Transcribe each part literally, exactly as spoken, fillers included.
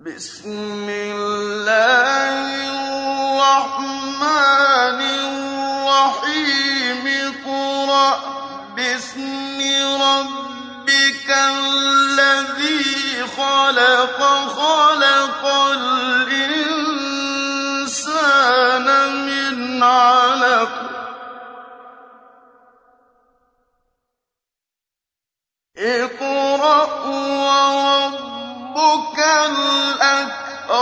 بسم الله الرحمن الرحيم اقرأ باسم ربك الذي خلق خلق الإنسان من علق اقرأ وربك الأكرم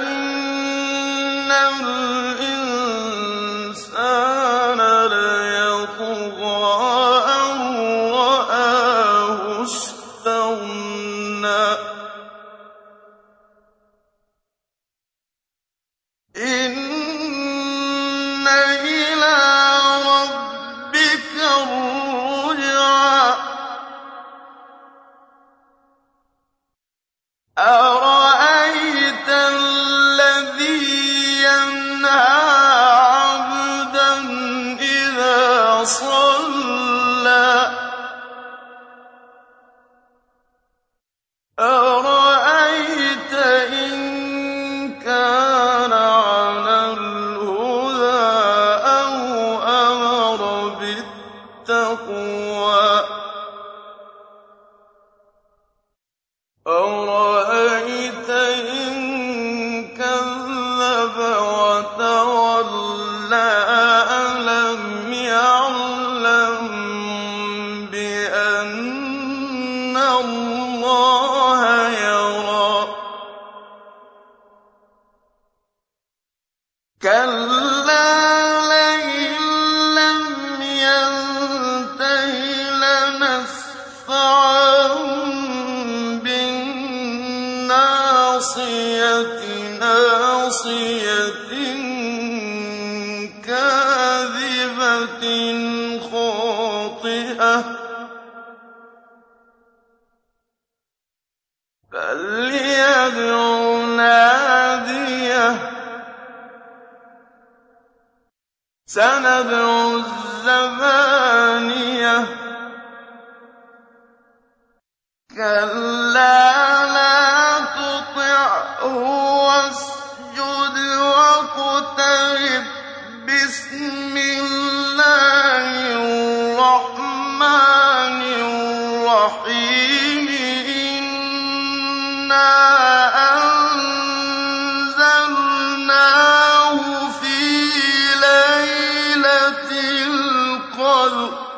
إن الإنسان إن إلى ربك الرجعى أرأيت الذي ينهى عبدا إذا صلى أرأيت إن كان على الهدى أو أمر بالتقوى أرأيت إن كذب وتولى ألم يعلم بأن الله يرى كلا لئن لم ينته لنسفعا بالناصية ناصية كاذبة خاطئة فليدع ناديه سندع الزبانية كلا لا تطعه واسجد واقترب بسم الله الرحمن الرحيم إنا أنزلناه في ليلة القدر